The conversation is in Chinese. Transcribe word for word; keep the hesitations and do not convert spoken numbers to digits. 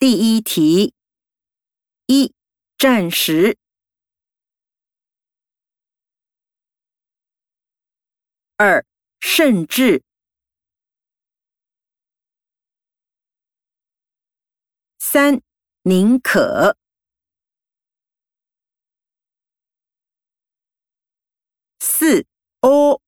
第一题，一、暂时。二、甚至。三、宁可。四、哦。